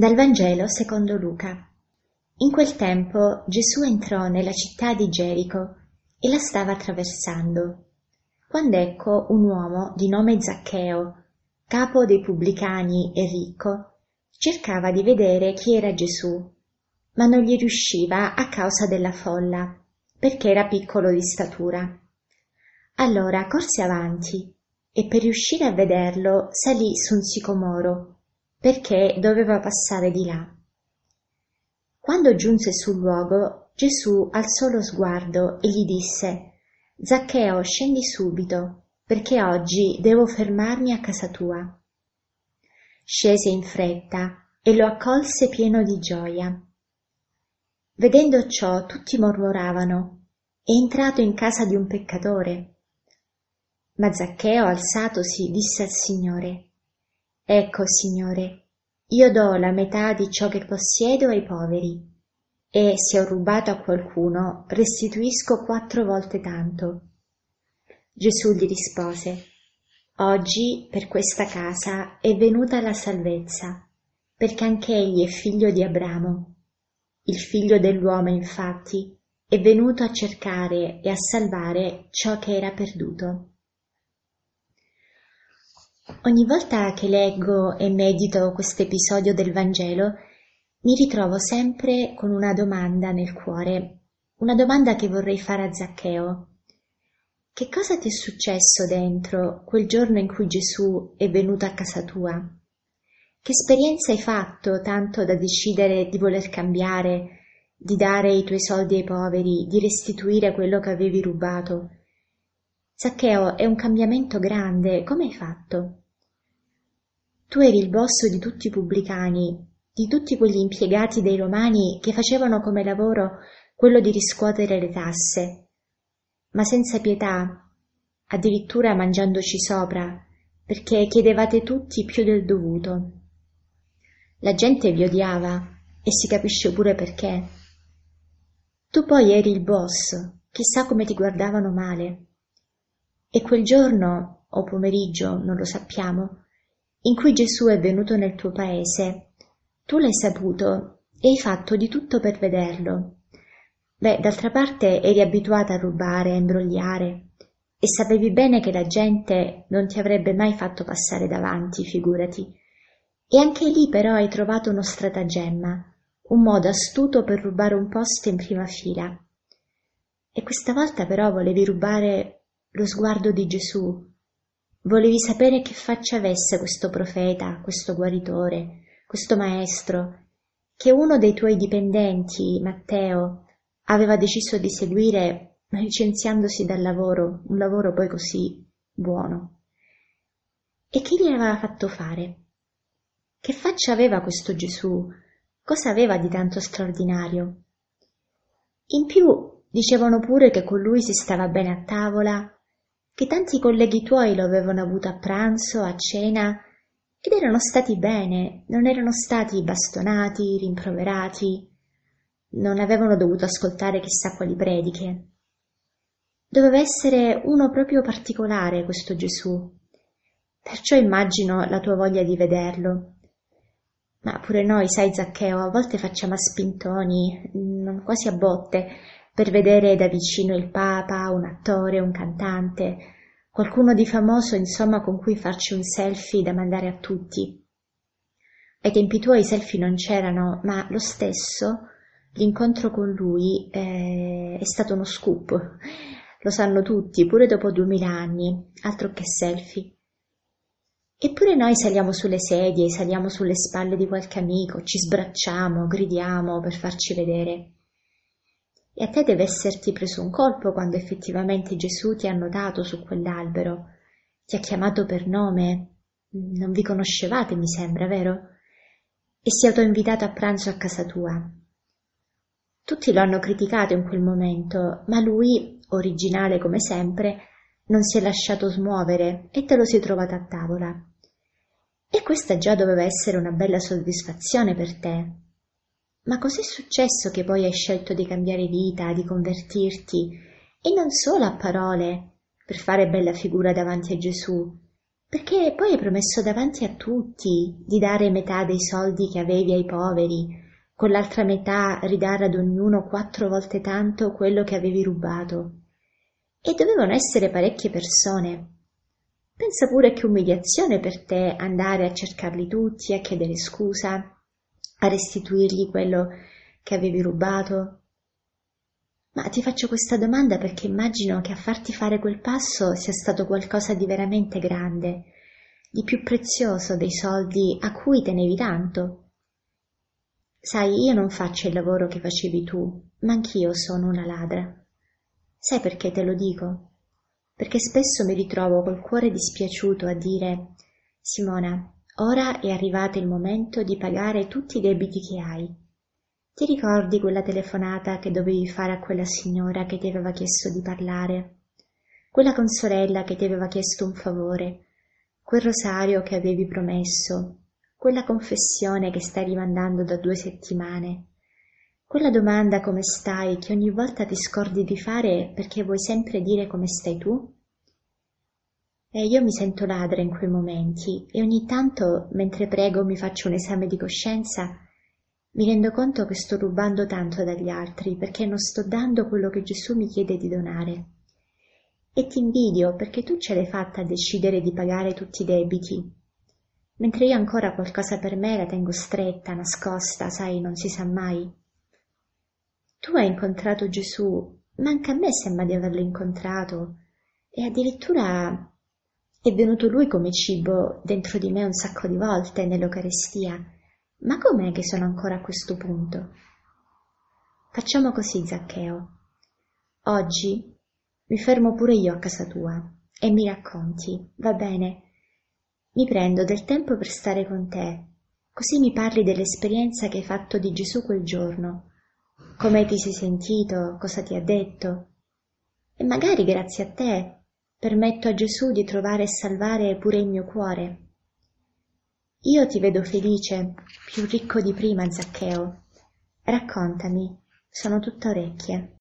Dal Vangelo secondo Luca. In quel tempo Gesù entrò nella città di Gèrico e la stava attraversando, quando ecco un uomo di nome Zaccheo, capo dei pubblicani e ricco, cercava di vedere chi era Gesù, ma non gli riusciva a causa della folla, perché era piccolo di statura. Allora corse avanti e per riuscire a vederlo salì su un sicomoro, perché doveva passare di là. Quando giunse sul luogo, Gesù alzò lo sguardo e gli disse: «Zaccheo, scendi subito, perché oggi devo fermarmi a casa tua». Scese in fretta e lo accolse pieno di gioia. Vedendo ciò, tutti mormoravano: «È entrato in casa di un peccatore». Ma Zaccheo, alzatosi, disse al Signore: «Ecco, Signore, io do la metà di ciò che possiedo ai poveri, e se ho rubato a qualcuno restituisco 4 volte tanto». Gesù gli rispose: «Oggi per questa casa è venuta la salvezza, perché anche egli è figlio di Abramo. Il figlio dell'uomo, infatti, è venuto a cercare e a salvare ciò che era perduto». Ogni volta che leggo e medito questo episodio del Vangelo, mi ritrovo sempre con una domanda nel cuore, una domanda che vorrei fare a Zaccheo. Che cosa ti è successo dentro quel giorno in cui Gesù è venuto a casa tua? Che esperienza hai fatto tanto da decidere di voler cambiare, di dare i tuoi soldi ai poveri, di restituire quello che avevi rubato? Zaccheo, è un cambiamento grande, come hai fatto? Tu eri il boss di tutti i pubblicani, di tutti quegli impiegati dei romani che facevano come lavoro quello di riscuotere le tasse, ma senza pietà, addirittura mangiandoci sopra, perché chiedevate tutti più del dovuto. La gente vi odiava e si capisce pure perché. Tu poi eri il boss, chissà come ti guardavano male. E quel giorno, o pomeriggio, non lo sappiamo, in cui Gesù è venuto nel tuo paese, tu l'hai saputo e hai fatto di tutto per vederlo. D'altra parte eri abituata a rubare, a imbrogliare, e sapevi bene che la gente non ti avrebbe mai fatto passare davanti, figurati. E anche lì però hai trovato uno stratagemma, un modo astuto per rubare un posto in prima fila. E questa volta però volevi rubare lo sguardo di Gesù. Volevi sapere che faccia avesse questo profeta, questo guaritore, questo maestro, che uno dei tuoi dipendenti, Matteo, aveva deciso di seguire licenziandosi dal lavoro, un lavoro poi così buono. E chi gli aveva fatto fare? Che faccia aveva questo Gesù? Cosa aveva di tanto straordinario? In più, dicevano pure che con lui si stava bene a tavola, che tanti colleghi tuoi lo avevano avuto a pranzo, a cena, ed erano stati bene, non erano stati bastonati, rimproverati, non avevano dovuto ascoltare chissà quali prediche. Doveva essere uno proprio particolare questo Gesù, perciò immagino la tua voglia di vederlo. Ma pure noi, sai Zaccheo, a volte facciamo a spintoni, quasi a botte, per vedere da vicino il Papa, un attore, un cantante, qualcuno di famoso, insomma, con cui farci un selfie da mandare a tutti. Ai tempi tuoi i selfie non c'erano, ma lo stesso, l'incontro con lui è stato uno scoop. Lo sanno tutti, pure dopo 2000 anni, altro che selfie. Eppure noi saliamo sulle sedie, saliamo sulle spalle di qualche amico, ci sbracciamo, gridiamo per farci vedere. E a te deve esserti preso un colpo quando effettivamente Gesù ti ha notato su quell'albero, ti ha chiamato per nome, non vi conoscevate mi sembra, vero? E si è autoinvitato a pranzo a casa tua. Tutti lo hanno criticato in quel momento, ma lui, originale come sempre, non si è lasciato smuovere e te lo sei trovato a tavola. E questa già doveva essere una bella soddisfazione per te. Ma cos'è successo che poi hai scelto di cambiare vita, di convertirti, e non solo a parole, per fare bella figura davanti a Gesù, perché poi hai promesso davanti a tutti di dare metà dei soldi che avevi ai poveri, con l'altra metà ridare ad ognuno 4 volte tanto quello che avevi rubato. E dovevano essere parecchie persone. Pensa pure che umiliazione per te andare a cercarli tutti, a chiedere scusa, a restituirgli quello che avevi rubato. Ma ti faccio questa domanda perché immagino che a farti fare quel passo sia stato qualcosa di veramente grande, di più prezioso dei soldi a cui tenevi tanto. Sai, io non faccio il lavoro che facevi tu, ma anch'io sono una ladra. Sai perché te lo dico? Perché spesso mi ritrovo col cuore dispiaciuto a dire: Simona, ora è arrivato il momento di pagare tutti i debiti che hai. Ti ricordi quella telefonata che dovevi fare a quella signora che ti aveva chiesto di parlare? Quella consorella che ti aveva chiesto un favore? Quel rosario che avevi promesso? Quella confessione che stai rimandando da 2 settimane? Quella domanda come stai che ogni volta ti scordi di fare perché vuoi sempre dire come stai tu? E io mi sento ladra in quei momenti e ogni tanto, mentre prego mi faccio un esame di coscienza, mi rendo conto che sto rubando tanto dagli altri perché non sto dando quello che Gesù mi chiede di donare. E ti invidio perché tu ce l'hai fatta a decidere di pagare tutti i debiti, mentre io ancora qualcosa per me la tengo stretta, nascosta, sai, non si sa mai. Tu hai incontrato Gesù, ma anche a me sembra di averlo incontrato, e addirittura è venuto Lui come cibo dentro di me un sacco di volte nell'Eucaristia. Ma com'è che sono ancora a questo punto? Facciamo così, Zaccheo. Oggi mi fermo pure io a casa tua e mi racconti, va bene? Mi prendo del tempo per stare con te, così mi parli dell'esperienza che hai fatto di Gesù quel giorno, come ti sei sentito, cosa ti ha detto. E magari grazie a te permetto a Gesù di trovare e salvare pure il mio cuore. Io ti vedo felice, più ricco di prima, Zaccheo. Raccontami, sono tutta orecchie.